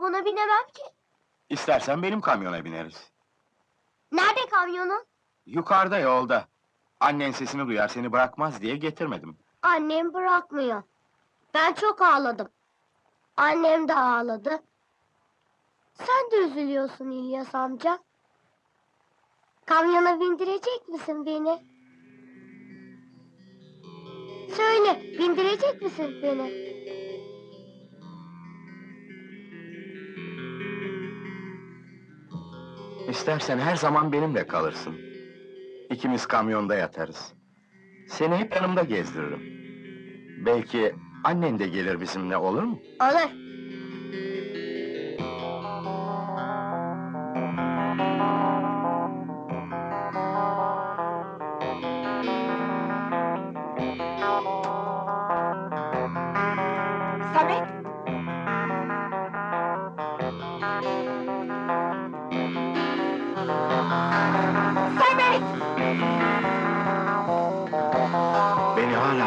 vagona binemem ki. İstersen benim kamyona bineriz. Nerede kamyonun? Yukarıda yolda. Annen sesini duyar seni bırakmaz diye getirmedim. Annem bırakmıyor. Ben çok ağladım. Annem de ağladı. Sen de üzülüyorsun İlyas amca. Kamyona bindirecek misin beni? Söyle, bindirecek misin beni? İstersen her zaman benimle kalırsın. İkimiz kamyonda yatarız. Seni hep yanımda gezdiririm. Belki annen de gelir bizimle, olur mu? Olur.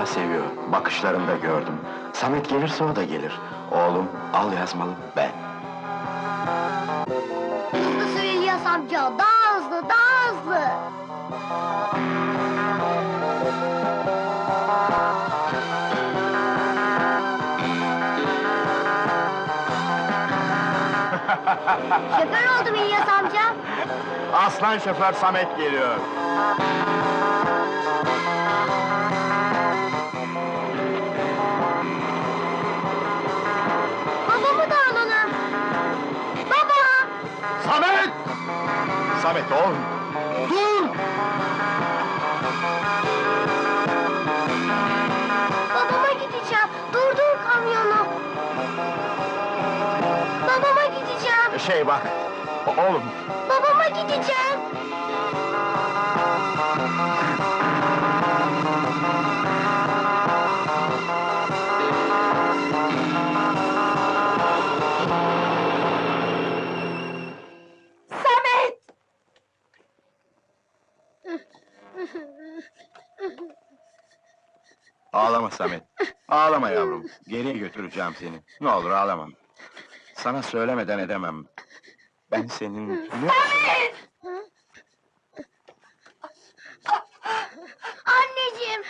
Seviyor, bakışlarında gördüm. Samet gelirse o da gelir. Oğlum, Al Yazmalım ben. Hızlı sür İlyas amca, daha hızlı, daha hızlı! Şoför oldum İlyas amca! Aslan şoför Samet geliyor! Samet oğlum! Dur! Babama gideceğim! Durdur kamyonu! Babama gideceğim! Şey bak! Oğlum! Babama gideceğim! Ağlama Samet, ağlama yavrum. Geriye götüreceğim seni. Ne olur ağlamam. Sana söylemeden edemem. Ben senin... Samet! Anneciğim!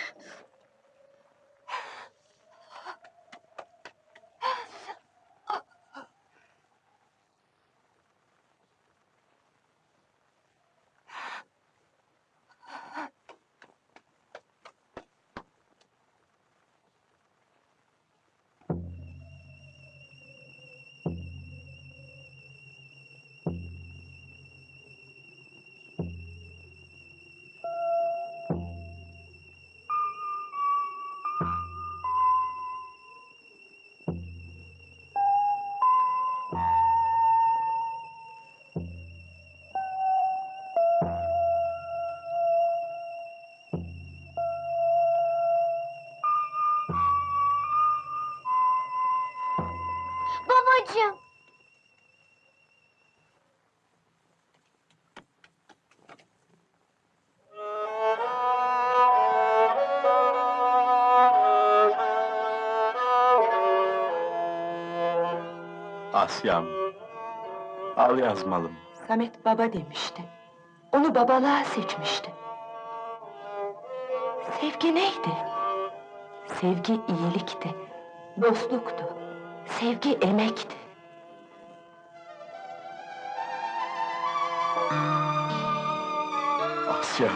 Babacığım! Asya'm, Al Yazmalım. Samet baba demişti. Onu babalığa seçmişti. Sevgi neydi? Sevgi iyilikti, dostluktu. Sevgi emekti. Asya!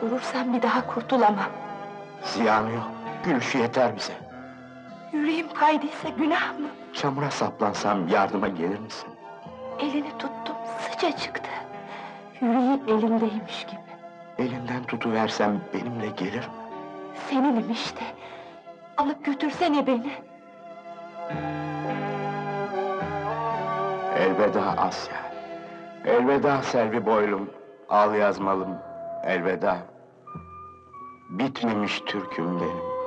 Durursam bir daha kurtulamam. Ziyanı yok, gülüşü yeter bize. Yüreğim kaydıysa günah mı? Çamura saplansam yardıma gelir misin? Elini tuttum, sıcacıktı. Yüreği elimdeymiş gibi. Elimden tutuversem benimle gelir mi? Seninim işte. Alıp götürsene beni. Elveda Asya, elveda Selvi boylum, al yazmalım, elveda. Bitmemiş türküm benim.